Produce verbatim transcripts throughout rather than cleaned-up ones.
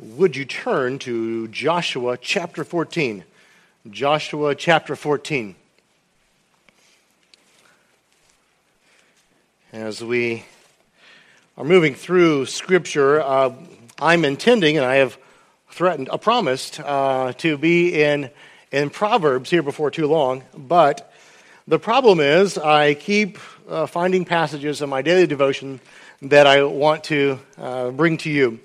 would you turn to Joshua chapter fourteen? Joshua chapter fourteen. As we are moving through Scripture, uh, I'm intending, and I have threatened, uh, promised uh, to be in in Proverbs here before too long, but the problem is I keep uh, finding passages in my daily devotion that I want to uh, bring to you.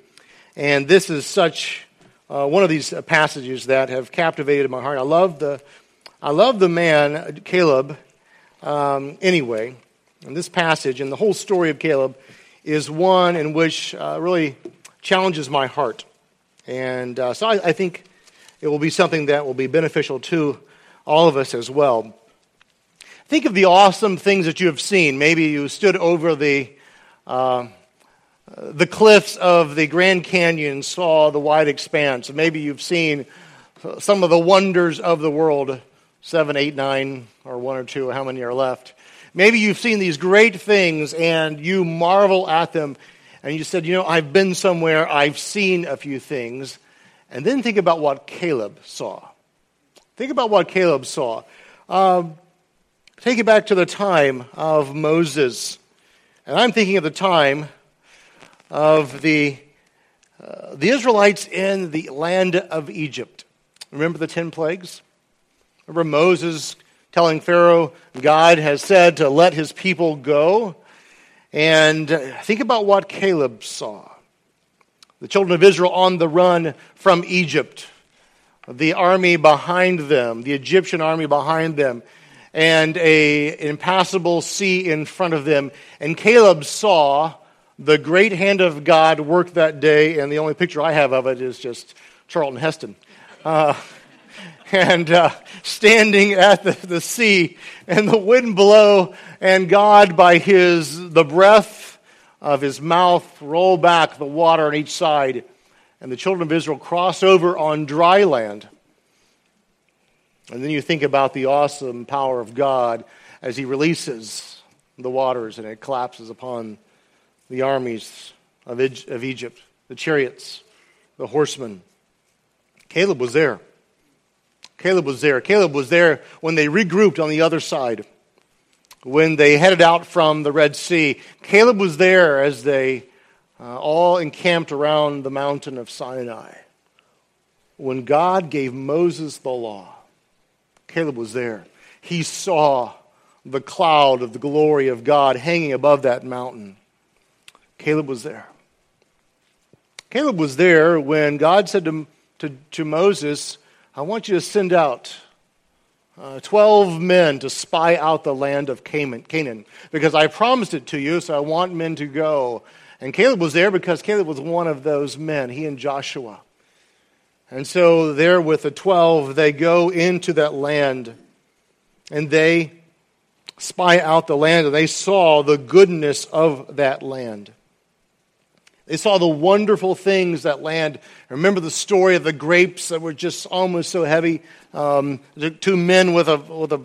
And this is such uh, one of these passages that have captivated my heart. I love the, I love the man Caleb. Um, anyway, and this passage and the whole story of Caleb is one in which uh, really challenges my heart, and uh, so I, I think it will be something that will be beneficial to all of us as well. Think of the awesome things that you have seen. Maybe you stood over the Uh, the cliffs of the Grand Canyon, saw the wide expanse. Maybe you've seen some of the wonders of the world, seven, eight, nine, or one or two, how many are left. Maybe you've seen these great things and you marvel at them, and you said, you know, I've been somewhere, I've seen a few things. And then think about what Caleb saw. Think about what Caleb saw. Uh, take it back to the time of Moses. And I'm thinking of the time of the uh, the Israelites in the land of Egypt. Remember the ten plagues? Remember Moses telling Pharaoh, God has said to let his people go? And think about what Caleb saw. The children of Israel on the run from Egypt. The army behind them, the Egyptian army behind them. And a impassable sea in front of them. And Caleb saw the great hand of God work that day, and the only picture I have of it is just Charlton Heston. Uh, and uh, standing at the, the sea, and the wind blow, and God by his the breath of his mouth roll back the water on each side, and the children of Israel cross over on dry land. And then you think about the awesome power of God as he releases the waters and it collapses upon the armies of Egypt, the chariots, the horsemen. Caleb was there. Caleb was there. Caleb was there when they regrouped on the other side, when they headed out from the Red Sea. Caleb was there as they uh, all encamped around the mountain of Sinai. When God gave Moses the law, Caleb was there. He saw the cloud of the glory of God hanging above that mountain. Caleb was there. Caleb was there when God said to, to, to Moses, I want you to send out uh, twelve men to spy out the land of Canaan, because I promised it to you, so I want men to go. And Caleb was there because Caleb was one of those men, he and Joshua. And so there with the twelve, they go into that land and they spy out the land, and they saw the goodness of that land. They saw the wonderful things that land. Remember the story of the grapes that were just almost so heavy. Um, the two men with a with a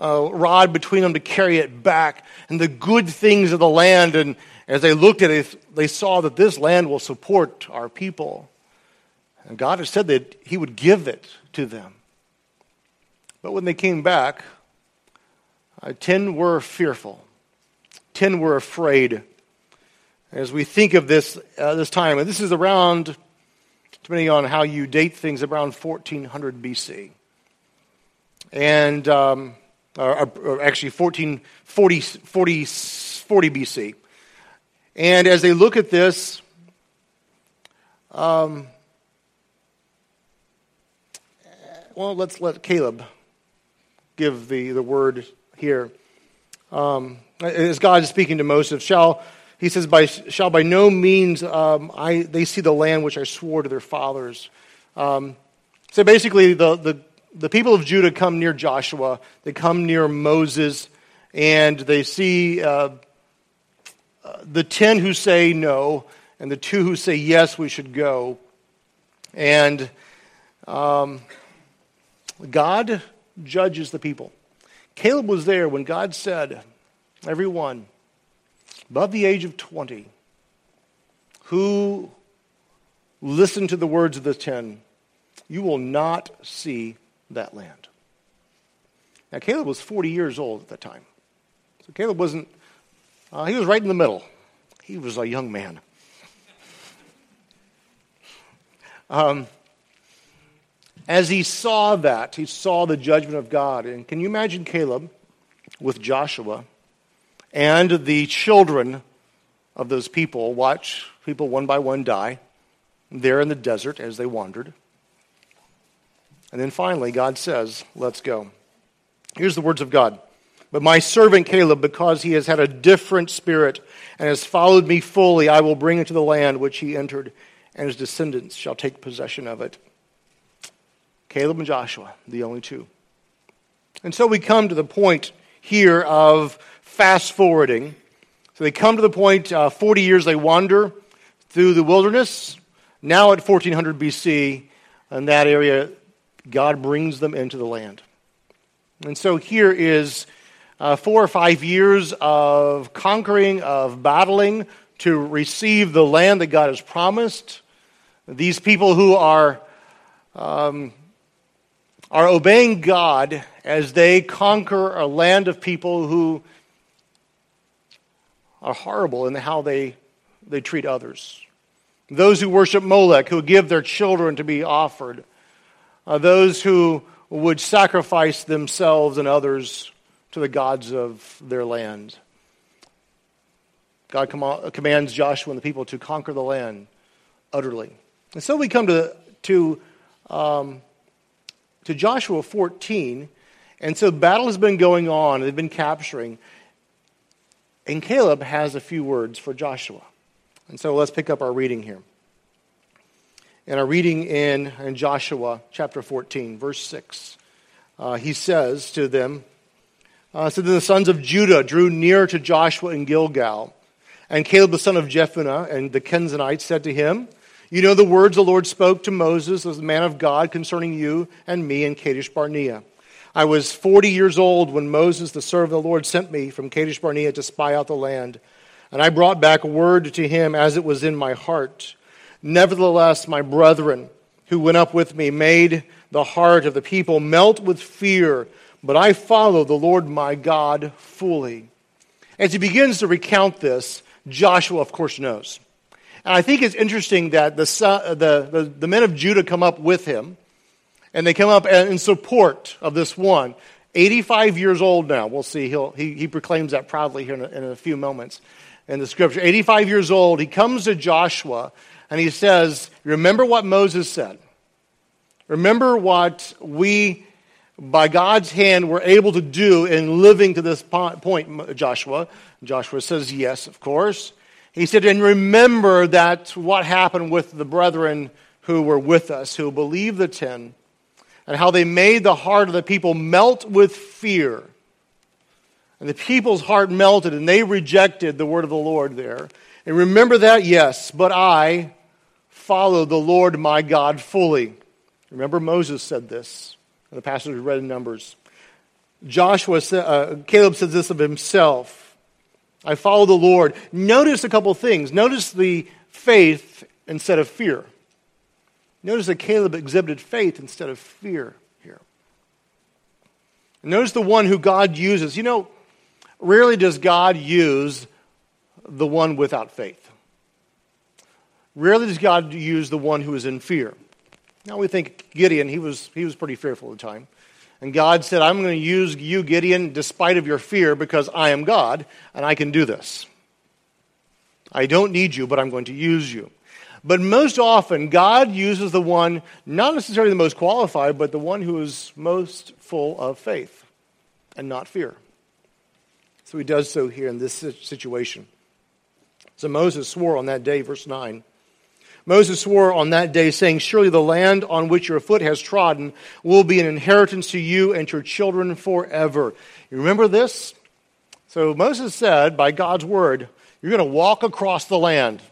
uh, rod between them to carry it back, and the good things of the land. And as they looked at it, they saw that this land will support our people. And God has said that he would give it to them. But when they came back, uh, ten were fearful. Ten were afraid. As we think of this uh, this time, and this is around, depending on how you date things, around fourteen hundred B C. And, um, or, or actually fourteen forty B C. And as they look at this, um... Well, let's let Caleb give the, the word here. Um, as God is speaking to Moses, shall he says, by shall by no means um, I they see the land which I swore to their fathers. Um, so basically, the, the the people of Judah come near Joshua, they come near Moses, and they see uh, the ten who say no and the two who say yes, we should go, and. Um, God judges the people. Caleb was there when God said, everyone above the age of twenty who Listen to the words of the ten. You will not see that land. Now, Caleb was forty years old at the time. So Caleb wasn't, uh, he was right in the middle. He was a young man. Um, as he saw that, he saw the judgment of God. And can you imagine Caleb with Joshua and the children of those people watch people one by one die there in the desert as they wandered? And then finally, God says, let's go. Here's the words of God. But my servant Caleb, because he has had a different spirit and has followed me fully, I will bring into the land which he entered, and his descendants shall take possession of it. Caleb and Joshua, the only two. And so we come to the point here of fast forwarding. So they come to the point, uh, forty years they wander through the wilderness. Now at fourteen hundred B C, in that area, God brings them into the land. And so here is uh, four or five years of conquering, of battling to receive the land that God has promised. These people who are um, are obeying God as they conquer a land of people who are horrible in how they, they treat others. Those who worship Molech, who give their children to be offered. Uh, those who would sacrifice themselves and others to the gods of their land. God com- commands Joshua and the people to conquer the land utterly. And so we come to to, um, to Joshua fourteen, and so battle has been going on, they've been capturing, and Caleb has a few words for Joshua. And so let's pick up our reading here. And our reading in, in Joshua chapter fourteen, verse six, uh, he says to them, uh, So then the sons of Judah drew near to Joshua in Gilgal. And Caleb the son of Jephunneh and the Kenizzites said to him, You know the words the Lord spoke to Moses as the man of God concerning you and me in Kadesh Barnea. I was forty years old when Moses the servant of the Lord sent me from Kadesh Barnea to spy out the land. And I brought back word to him as it was in my heart. Nevertheless, my brethren who went up with me made the heart of the people melt with fear, but I follow the Lord my God fully. As he begins to recount this, Joshua, of course, knows. And I think it's interesting that the the, the, the men of Judah come up with him, and they come up in support of this one. eighty-five years old now. We'll see. He'll, he, he proclaims that proudly here in a, in a few moments in the scripture. eighty-five years old, he comes to Joshua, and he says, remember what Moses said. Remember what we, by God's hand, were able to do in living to this point, Joshua. Joshua says, yes, of course. He said, and remember that what happened with the brethren who were with us, who believed the ten, and how they made the heart of the people melt with fear. And the people's heart melted, and they rejected the word of the Lord there. And remember that, yes, but I follow the Lord my God fully. Remember Moses said this in the passage we read in Numbers. Joshua, uh, Caleb says this of himself. I follow the Lord. Notice a couple things. Notice the faith instead of fear. Notice that Caleb exhibited faith instead of fear here. And notice the one who God uses. You know, rarely does God use the one without faith. Rarely does God use the one who is in fear. Now we think Gideon, he was he was pretty fearful at the time. And God said, I'm going to use you, Gideon, despite of your fear, because I am God, and I can do this. I don't need you, but I'm going to use you. But most often, God uses the one, not necessarily the most qualified, but the one who is most full of faith and not fear. So he does so here in this situation. So Moses swore on that day, verse nine. Moses swore on that day, saying, Surely the land on which your foot has trodden will be an inheritance to you and your children forever. You remember this? So Moses said, by God's word, you're going to walk across the land,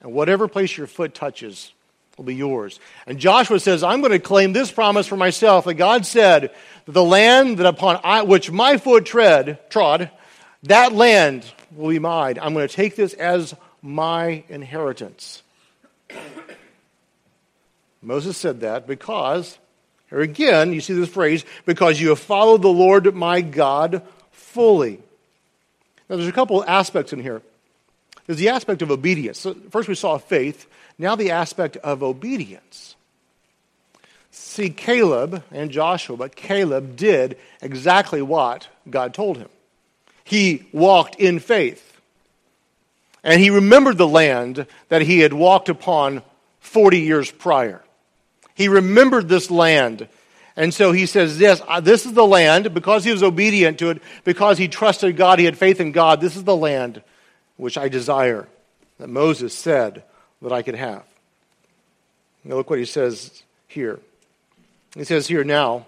and whatever place your foot touches will be yours. And Joshua says, I'm going to claim this promise for myself. That God said, that the land that upon I, which my foot tread trod, that land will be mine. I'm going to take this as my inheritance. Moses said that because, here again, you see this phrase, because you have followed the Lord my God fully. Now, there's a couple aspects in here. There's the aspect of obedience. So first we saw faith. Now the aspect of obedience. See, Caleb and Joshua, but Caleb did exactly what God told him. He walked in faith. And he remembered the land that he had walked upon forty years prior. He remembered this land. And so he says this, this is the land, because he was obedient to it, because he trusted God, he had faith in God, this is the land which I desire, that Moses said that I could have. Now look what he says here. He says here, now,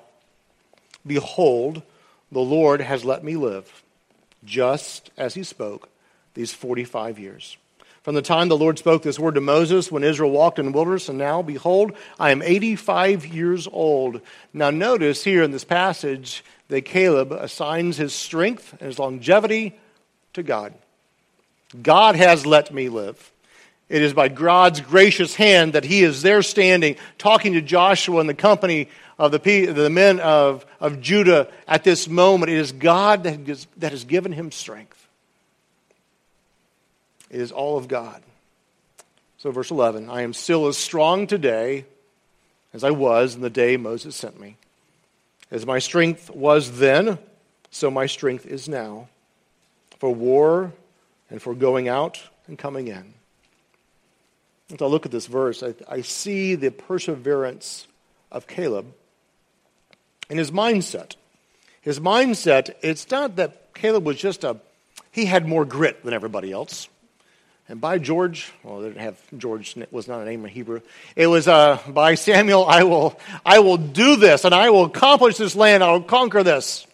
behold, the Lord has let me live, just as he spoke, these forty-five years. From the time the Lord spoke this word to Moses when Israel walked in the wilderness, and now, behold, I am eighty-five years old. Now notice here in this passage that Caleb assigns his strength and his longevity to God. God has let me live. It is by God's gracious hand that he is there standing, talking to Joshua and the company of the, the men of, of Judah at this moment. It is God that has, that has given him strength. It is all of God. So verse eleven, I am still as strong today as I was in the day Moses sent me. As my strength was then, so my strength is now, for war and for going out and coming in. As I look at this verse, I, I see the perseverance of Caleb and his mindset. His mindset, it's not that Caleb was just a, he had more grit than everybody else. And by George, well, they didn't have George, was not a name in Hebrew. It was uh, by Samuel, I will, I will do this, and I will accomplish this land, I will conquer this.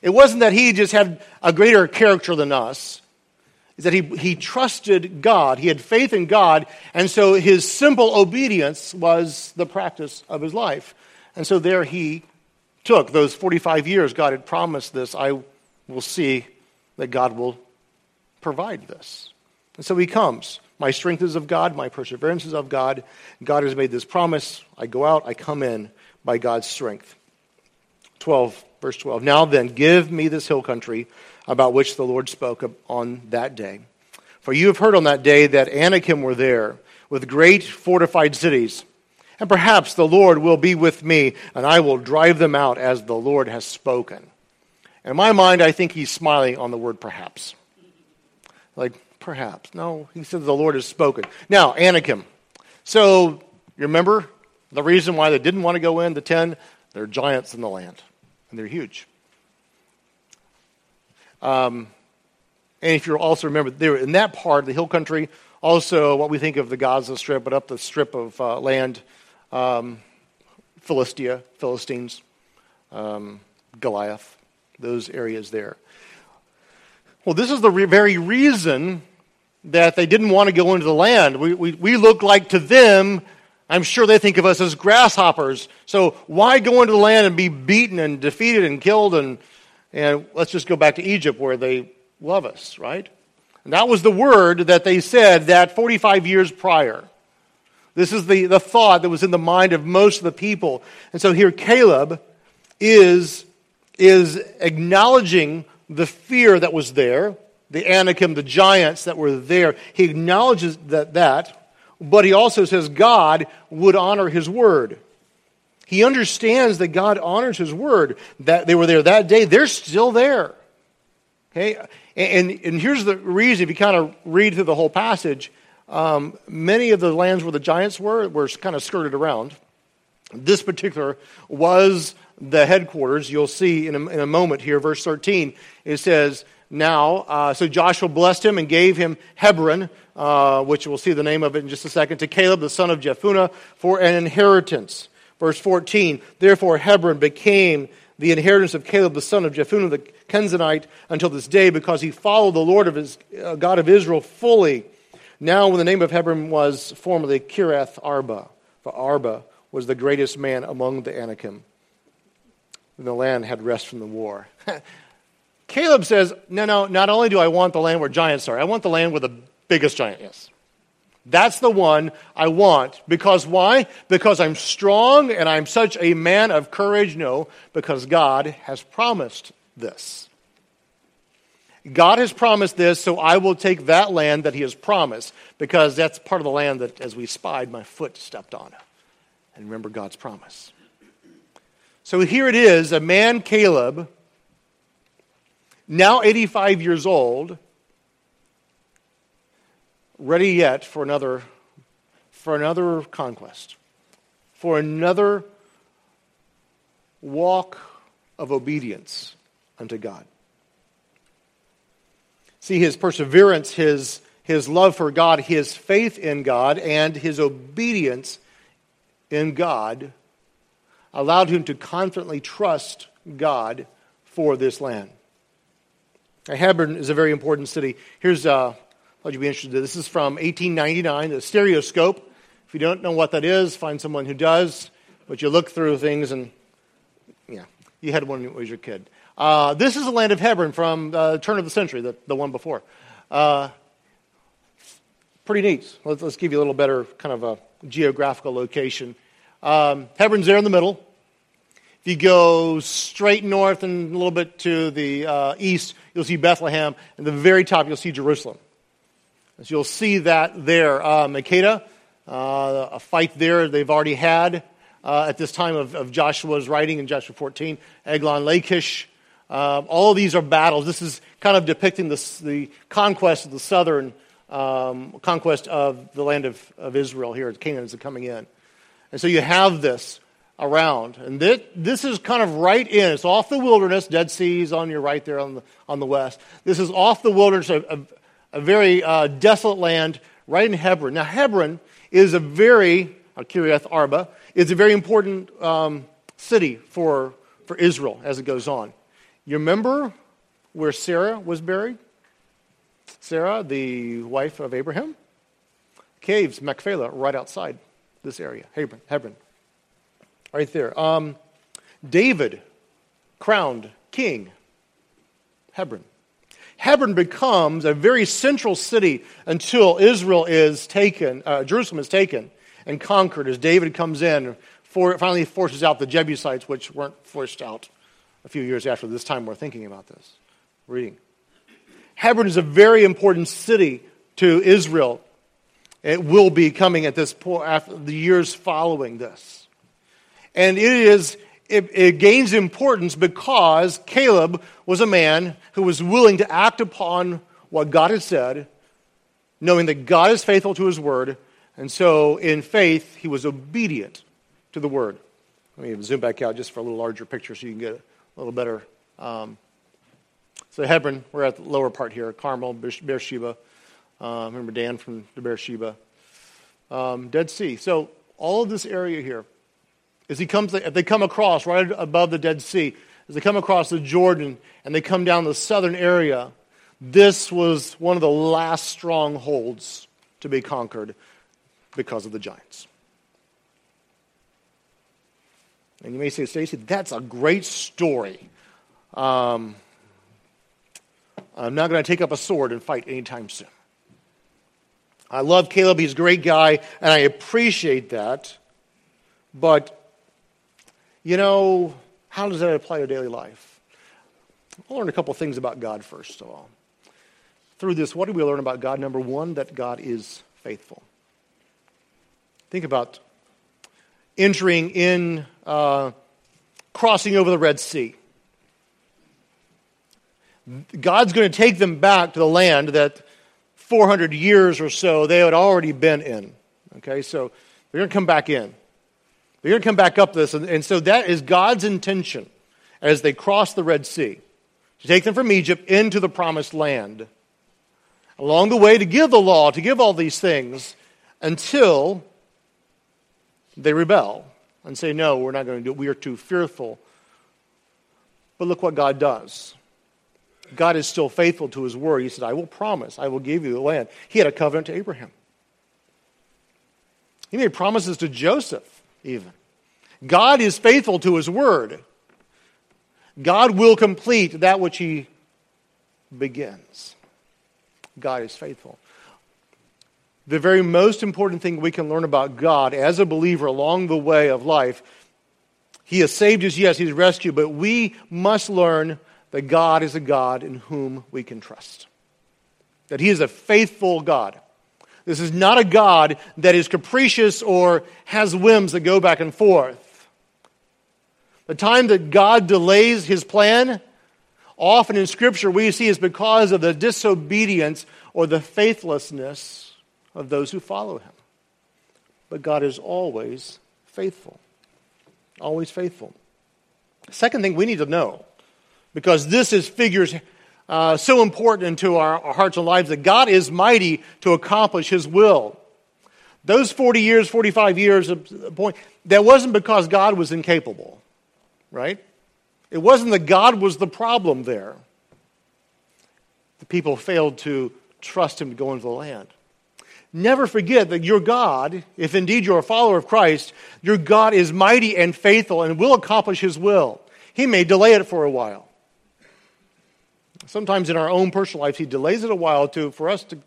It wasn't that he just had a greater character than us. It's that he, he trusted God, he had faith in God, and so his simple obedience was the practice of his life. And so there he took those forty-five years. God had promised this, I will see that God will provide this. And so he comes. My strength is of God. My perseverance is of God. God has made this promise. I go out. I come in by God's strength. twelve, verse twelve. Now then, give me this hill country about which the Lord spoke on that day. For you have heard on that day that Anakim were there with great fortified cities. And perhaps the Lord will be with me, and I will drive them out as the Lord has spoken. In my mind, I think he's smiling on the word perhaps. Like, perhaps. No, he says the Lord has spoken. Now, Anakim. So, you remember the reason why they didn't want to go in, the ten? They're giants in the land, and they're huge. Um, and if you also remember, they were in that part, the hill country, also what we think of the Gaza Strip, but up the strip of uh, land, um, Philistia, Philistines, um, Goliath, those areas there. Well, this is the re- very reason that they didn't want to go into the land. We, we we look like to them, I'm sure they think of us as grasshoppers. So why go into the land and be beaten and defeated and killed? And, and let's just go back to Egypt where they love us, right? And that was the word that they said that forty-five years prior. This is the, the thought that was in the mind of most of the people. And so here Caleb is, is acknowledging the fear that was there, the Anakim, the giants that were there. He acknowledges that, that, but he also says God would honor his word. He understands that God honors his word, that they were there that day. They're still there. Okay, and, and, and here's the reason, if you kind of read through the whole passage, um, many of the lands where the giants were were kind of skirted around. This particular was the headquarters. You'll see in a, in a moment here, verse thirteen, it says, now, uh, so Joshua blessed him and gave him Hebron, uh, which we'll see the name of it in just a second, to Caleb, the son of Jephunneh, for an inheritance. Verse fourteen, therefore Hebron became the inheritance of Caleb, the son of Jephunneh, the Kenizzite, until this day, because he followed the Lord of his uh, God of Israel fully. Now when the name of Hebron was formerly Kiriath Arba, for Arba was the greatest man among the Anakim. And the land had rest from the war. Caleb says, no, no, not only do I want the land where giants are, I want the land where the biggest giant is. That's the one I want. Because why? Because I'm strong and I'm such a man of courage? No, because God has promised this. God has promised this, so I will take that land that he has promised, because that's part of the land that, as we spied, my foot stepped on. And remember God's promise. So here it is, a man, Caleb, now eighty-five years old, ready yet for another, for another conquest, for another walk of obedience unto God. See, his perseverance, his, his love for God, his faith in God, and his obedience in God allowed him to confidently trust God for this land. Now, Hebron is a very important city. Here's, uh, I thought you'd be interested. This is from eighteen ninety-nine, the stereoscope. If you don't know what that is, find someone who does. But you look through things and, yeah, you had one when you was your kid. Uh, this is the land of Hebron from uh, the turn of the century, the, the one before. Uh, pretty neat. Let's, let's give you a little better kind of a geographical location. Um, Hebron's there in the middle. If you go straight north and a little bit to the uh, east, you'll see Bethlehem. At the very top, you'll see Jerusalem. So you'll see that there. Uh, Makeda, uh, a fight there they've already had uh, at this time of, of Joshua's writing in Joshua fourteen. Eglon Lachish. Uh, all of these are battles. This is kind of depicting the, the conquest of the southern, um, conquest of the land of, of Israel here. Canaan is coming in. And so you have this around. And this, this is kind of right in. It's off the wilderness. Dead Sea is on your right there on the, on the west. This is off the wilderness, a, a, a very uh, desolate land right in Hebron. Now Hebron is a very, or Kiriath Arba, is a very important um, city for, for Israel as it goes on. You remember where Sarah was buried? Sarah, the wife of Abraham? Caves, Machpelah, right outside this area, Hebron. Hebron. Right there. Um, David, crowned king, Hebron. Hebron becomes a very central city until Israel is taken, uh, Jerusalem is taken and conquered as David comes in, for, finally forces out the Jebusites, which weren't forced out a few years after this time we're thinking about this, reading. Hebron is a very important city to Israel. It will be coming at this point, after the years following this. And it is it, it gains importance because Caleb was a man who was willing to act upon what God had said, knowing that God is faithful to his word, and so in faith he was obedient to the word. Let me zoom back out just for a little larger picture so you can get it. A little better. Um, so Hebron, we're at the lower part here. Carmel, Beersheba. Uh, remember Dan from the Beersheba. Um, Dead Sea. So all of this area here, as he comes, if they come across right above the Dead Sea, as they come across the Jordan and they come down the southern area, this was one of the last strongholds to be conquered because of the giants. And you may say, Stacy, that's a great story. Um, I'm not going to take up a sword and fight anytime soon. I love Caleb. He's a great guy, and I appreciate that. But, you know, how does that apply to daily life? I'll learn a couple things about God first of all. Through this, what do we learn about God? Number one, that God is faithful. Think about entering in, uh, crossing over the Red Sea. God's going to take them back to the land that four hundred years or so they had already been in. Okay, so they're going to come back in. They're going to come back up this. And, and so that is God's intention as they cross the Red Sea, to take them from Egypt into the promised land. Along the way to give the law, to give all these things until they rebel and say, no, we're not going to do it. We are too fearful. But look what God does. God is still faithful to his word. He said, I will promise, I will give you the land. He had a covenant to Abraham. He made promises to Joseph, even. God is faithful to his word. God will complete that which he begins. God is faithful. the very most important thing we can learn about God as a believer along the way of life. He has saved us, yes, he's rescued, but we must learn that God is a God in whom we can trust. That he is a faithful God. This is not a God that is capricious or has whims that go back and forth. The time that God delays his plan, often in Scripture we see is because of the disobedience or the faithlessness of those who follow him. But God is always faithful. Always faithful. Second thing we need to know, because this is figures uh, so important into our, our hearts and lives, that God is mighty to accomplish his will. Those forty years, forty-five years, point, that wasn't because God was incapable. Right? It wasn't that God was the problem there. The people failed to trust him to go into the land. Never forget that your God, if indeed you're a follower of Christ, your God is mighty and faithful and will accomplish his will. He may delay it for a while. Sometimes in our own personal lives, he delays it a while to, for us to,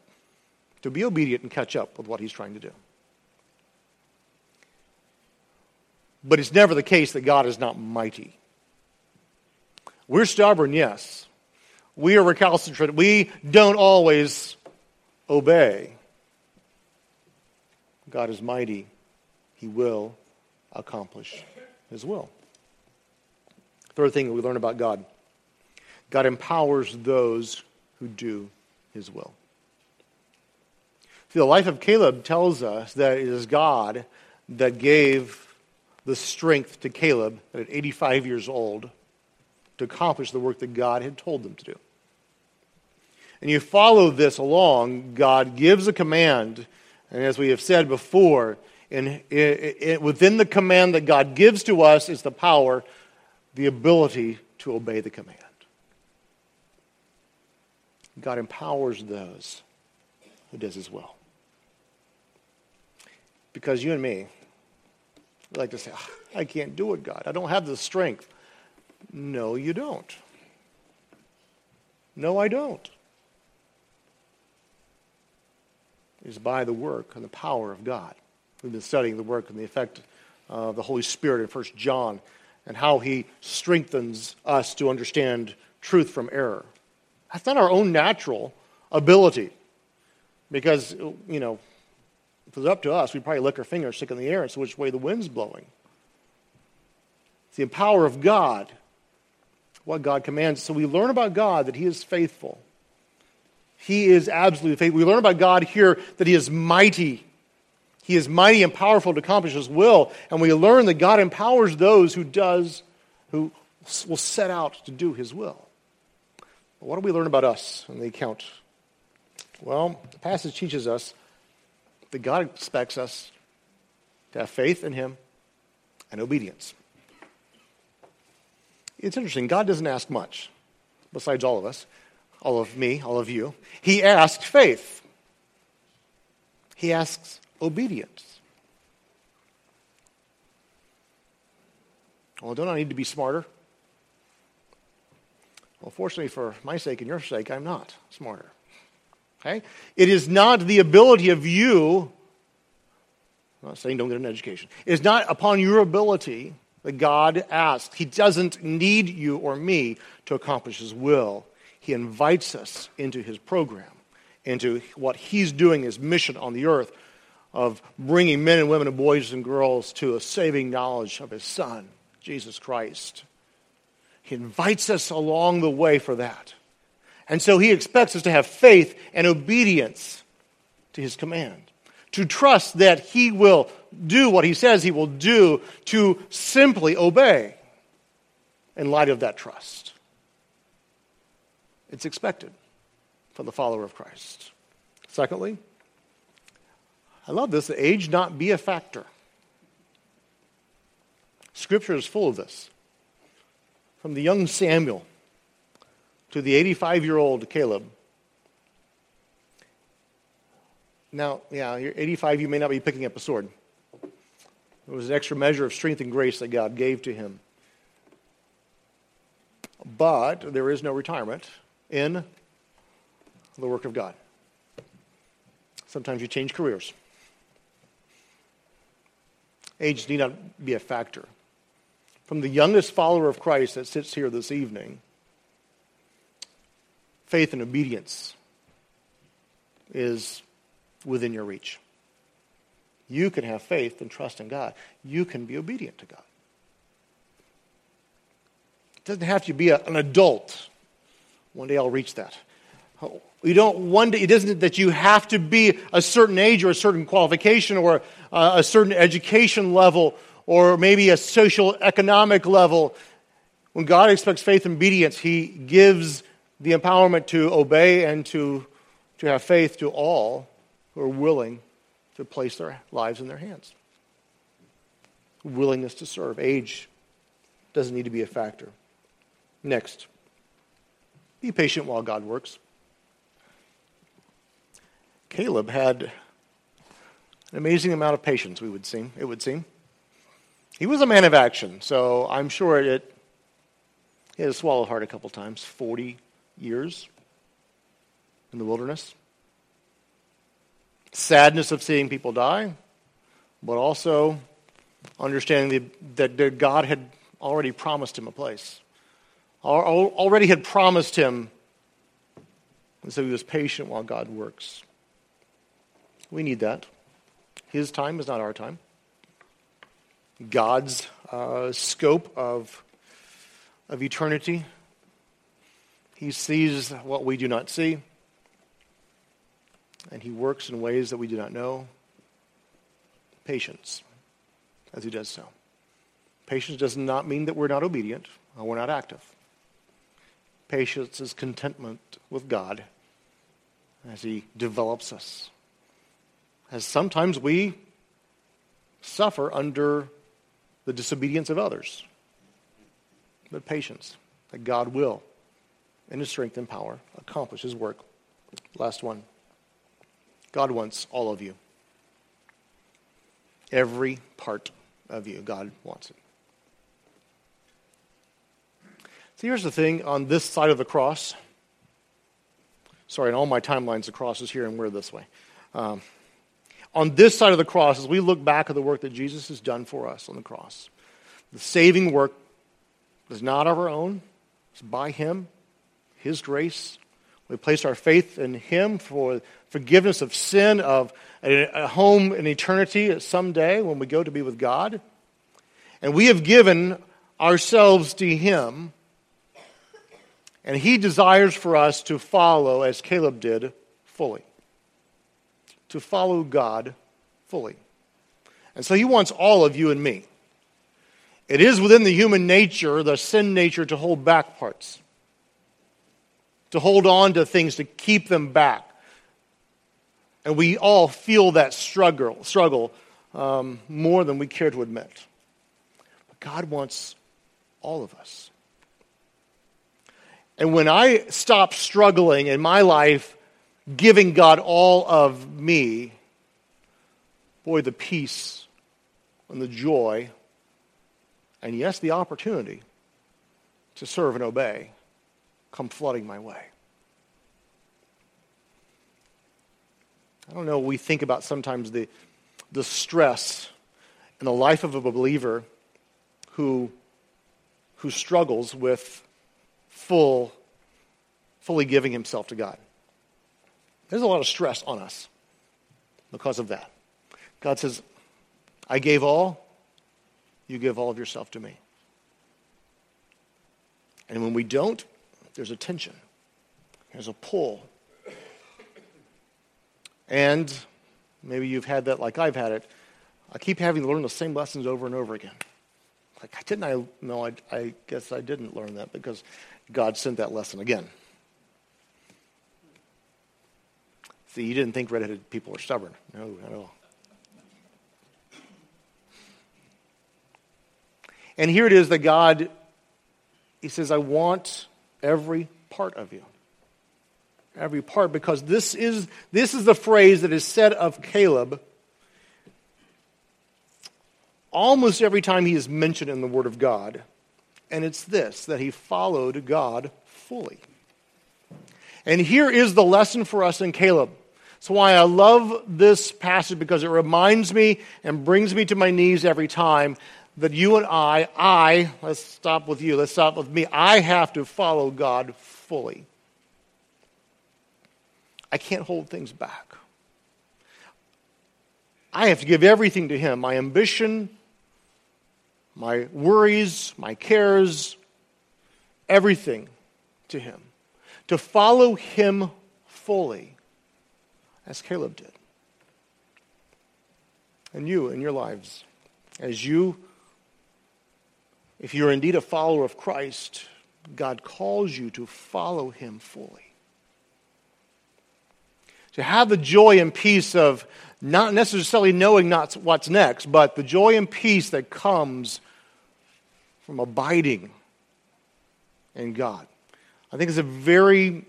to be obedient and catch up with what he's trying to do. But it's never the case that God is not mighty. We're stubborn, yes. We are recalcitrant. We don't always obey. God is mighty. He will accomplish his will. Third thing that we learn about God, God empowers those who do his will. See, the life of Caleb tells us that it is God that gave the strength to Caleb at eighty-five years old to accomplish the work that God had told them to do. And you follow this along, God gives a command, and as we have said before, in, in, in, within the command that God gives to us is the power, the ability to obey the command. God empowers those who does his will. Because you and me, we like to say, oh, I can't do it, God. I don't have the strength. No, you don't. No, I don't. It is by the work and the power of God. We've been studying the work and the effect of the Holy Spirit in First John and how he strengthens us to understand truth from error. That's not our own natural ability because, you know, if it was up to us, we'd probably lick our fingers, stick in the air, and see which way the wind's blowing. It's the power of God, what God commands. So we learn about God that he is faithful. He is absolutely faithful. We learn about God here that he is mighty. He is mighty and powerful to accomplish his will. And we learn that God empowers those who does, who will set out to do his will. But what do we learn about us in the account? Well, the passage teaches us that God expects us to have faith in him and obedience. It's interesting. God doesn't ask much, besides all of us, all of me, all of you. He asks faith. He asks obedience. Well, don't I need to be smarter? Well, fortunately for my sake and your sake, I'm not smarter. Okay? It is not the ability of you, I'm not saying don't get an education. It is not upon your ability that God asks. He doesn't need you or me to accomplish his will. He invites us into his program, into what he's doing, his mission on the earth of bringing men and women and boys and girls to a saving knowledge of his son, Jesus Christ. He invites us along the way for that. And so he expects us to have faith and obedience to his command, to trust that he will do what he says he will do, to simply obey in light of that trust. It's expected from the follower of Christ. Secondly, I love this, that age not be a factor. Scripture is full of this. From the young Samuel to the eighty-five-year-old Caleb. Now, yeah, you're eighty-five, you may not be picking up a sword. It was an extra measure of strength and grace that God gave to him. But there is no retirement in the work of God. Sometimes you change careers. Age need not be a factor. From the youngest follower of Christ that sits here this evening, faith and obedience is within your reach. You can have faith and trust in God. You can be obedient to God. It doesn't have to be a, an adult. One day I'll reach that. Oh, you don't. One day it isn't that you have to be a certain age or a certain qualification or uh, a certain education level or maybe a social economic level. When God expects faith and obedience, He gives the empowerment to obey and to to have faith to all who are willing to place their lives in their hands. Willingness to serve. Age doesn't need to be a factor. Next, be patient while God works. Caleb had an amazing amount of patience, we would seem, it would seem. He was a man of action, so I'm sure it he had a swallow heart a couple times, forty years in the wilderness. Sadness of seeing people die, but also understanding the, that God had already promised him a place. Already had promised him, and so he was patient while God works. We need that. His time is not our time. God's uh, scope of, of eternity. He sees what we do not see. And He works in ways that we do not know. Patience as He does so. Patience does not mean that we're not obedient or we're not active. Patience is contentment with God as He develops us. As sometimes we suffer under the disobedience of others. But patience, that God will, in His strength and power, accomplish His work. Last one. God wants all of you. Every part of you, God wants it. See, here's the thing. On this side of the cross, sorry, in all my timelines, the cross is here and we're this way. Um, On this side of the cross, as we look back at the work that Jesus has done for us on the cross, the saving work is not of our own. It's by Him, His grace. We place our faith in Him for forgiveness of sin, of a home in eternity someday when we go to be with God. And we have given ourselves to Him. And He desires for us to follow, as Caleb did, fully. To follow God fully. And so He wants all of you and me. It is within the human nature, the sin nature, to hold back parts. To hold on to things, to keep them back. And we all feel that struggle, struggle um, more than we care to admit. But God wants all of us. And when I stop struggling in my life, giving God all of me, boy, the peace and the joy, and yes, the opportunity to serve and obey come flooding my way. I don't know, we think about sometimes the, the stress in the life of a believer who, who struggles with full, fully giving himself to God. There's a lot of stress on us because of that. God says, I gave all, you give all of yourself to me. And when we don't, there's a tension. There's a pull. And maybe you've had that like I've had it. I keep having to learn the same lessons over and over again. Like, I didn't I? No, I, I guess I didn't learn that because God sent that lesson again. See, you didn't think redheaded people were stubborn. No, not at all. And here it is that God, He says, I want every part of you. Every part, because this is this is the phrase that is said of Caleb almost every time he is mentioned in the Word of God. And it's this, that he followed God fully. And here is the lesson for us in Caleb. That's why I love this passage, because it reminds me and brings me to my knees every time that you and I, I, let's stop with you, let's stop with me, I have to follow God fully. I can't hold things back. I have to give everything to Him, my ambition, my worries, my cares, everything to Him. To follow Him fully, as Caleb did. And you, in your lives, as you, if you're indeed a follower of Christ, God calls you to follow Him fully. To have the joy and peace of not necessarily knowing not what's next, but the joy and peace that comes from abiding in God. I think it's a very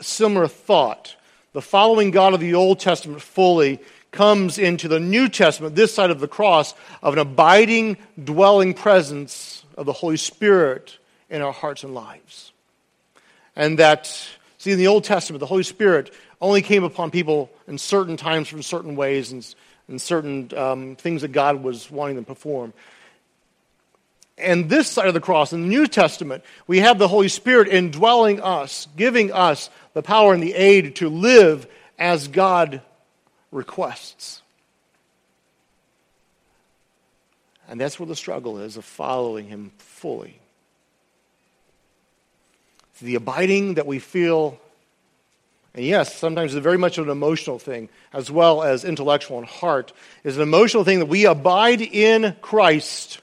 similar thought. The following God of the Old Testament fully comes into the New Testament, this side of the cross, of an abiding, dwelling presence of the Holy Spirit in our hearts and lives. And that... See, in the Old Testament, the Holy Spirit only came upon people in certain times from certain ways and, and certain um, things that God was wanting them to perform. And this side of the cross, in the New Testament, we have the Holy Spirit indwelling us, giving us the power and the aid to live as God requests. And that's where the struggle is, of following Him fully. The abiding that we feel, and yes, sometimes it's very much an emotional thing, as well as intellectual and heart, is an emotional thing that we abide in Christ,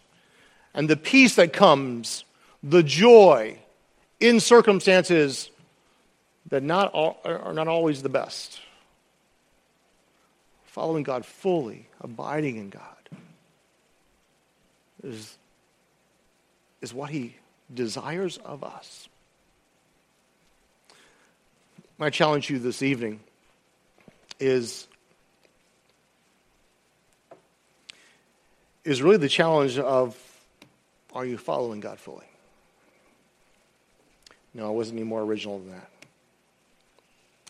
and the peace that comes, the joy in circumstances that not all, are not always the best. Following God fully, abiding in God, is, is what He desires of us. My challenge to you this evening is, is really the challenge of, are you following God fully? No, I wasn't any more original than that.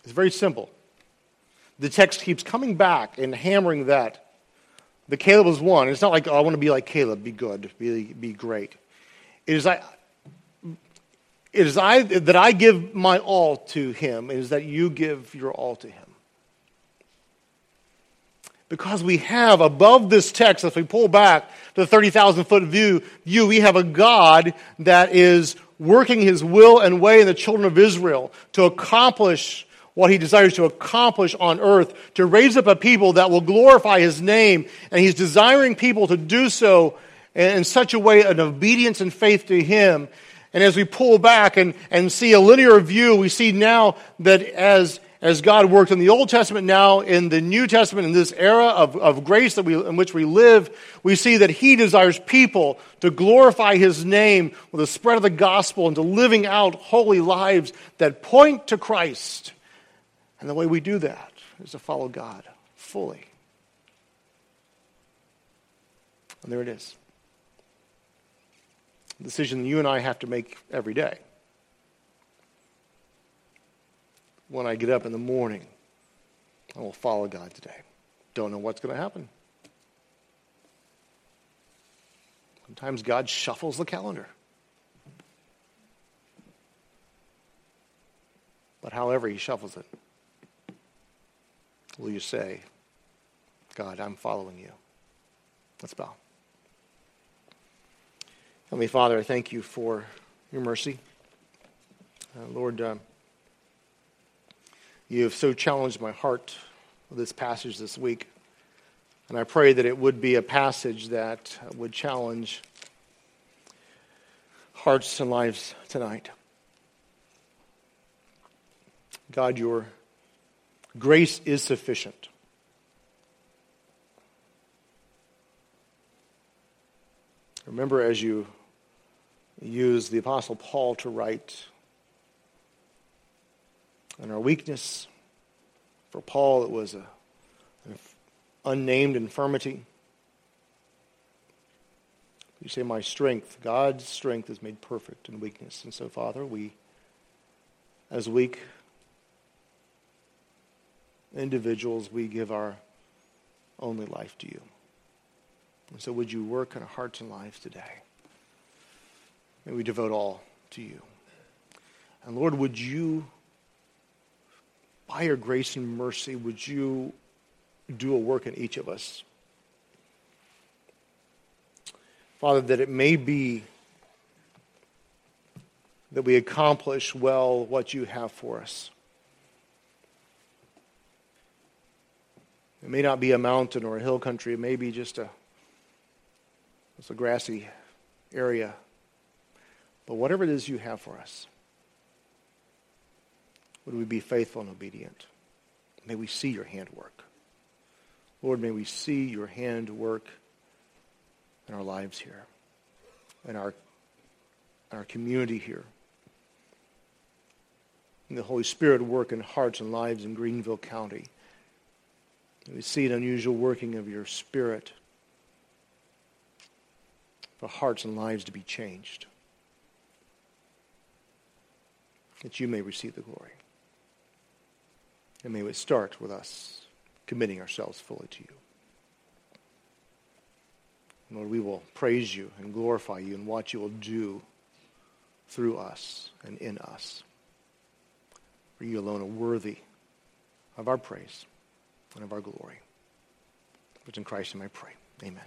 It's very simple. The text keeps coming back and hammering that. The Caleb is one. It's not like, oh, I want to be like Caleb, be good, be, be great. It is I. It is I that I give my all to Him. It is that you give your all to Him. Because we have above this text, if we pull back to the thirty thousand foot view, you, we have a God that is working His will and way in the children of Israel to accomplish what He desires to accomplish on earth, to raise up a people that will glorify His name. And He's desiring people to do so in such a way, an obedience and faith to Him. And as we pull back and, and see a linear view, we see now that as, as God worked in the Old Testament, now in the New Testament, in this era of, of grace that we, in which we live, we see that He desires people to glorify His name with the spread of the gospel and to living out holy lives that point to Christ. And the way we do that is to follow God fully. And there it is. Decision you and I have to make every day. When I get up in the morning, I will follow God today. Don't know what's going to happen. Sometimes God shuffles the calendar. But however He shuffles it, will you say, God, I'm following You? Let's bow. Heavenly Father, I thank You for Your mercy. Uh, Lord, uh, You have so challenged my heart with this passage this week, and I pray that it would be a passage that would challenge hearts and lives tonight. God, Your grace is sufficient. Remember, as You use the Apostle Paul to write, in our weakness, for Paul it was a, an unnamed infirmity. You say, my strength, God's strength is made perfect in weakness. And so, Father, we, as weak, individuals, we give our only life to you. And so would you work in our hearts and lives today? May we devote all to you. And Lord, would you, by your grace and mercy, would you do a work in each of us? Father, that it may be that we accomplish well what you have for us. It may not be a mountain or a hill country. It may be just a, just a grassy area. But whatever it is you have for us, would we be faithful and obedient? May we see your hand work. Lord, may we see your hand work in our lives here, in our, in our community here. May the Holy Spirit work in hearts and lives in Greenville County. We see an unusual working of your Spirit for hearts and lives to be changed, that you may receive the glory. And may it start with us committing ourselves fully to you. Lord, we will praise you and glorify you in what you will do through us and in us. For you alone are worthy of our praise and of our glory. It's in Christ name I pray. Amen.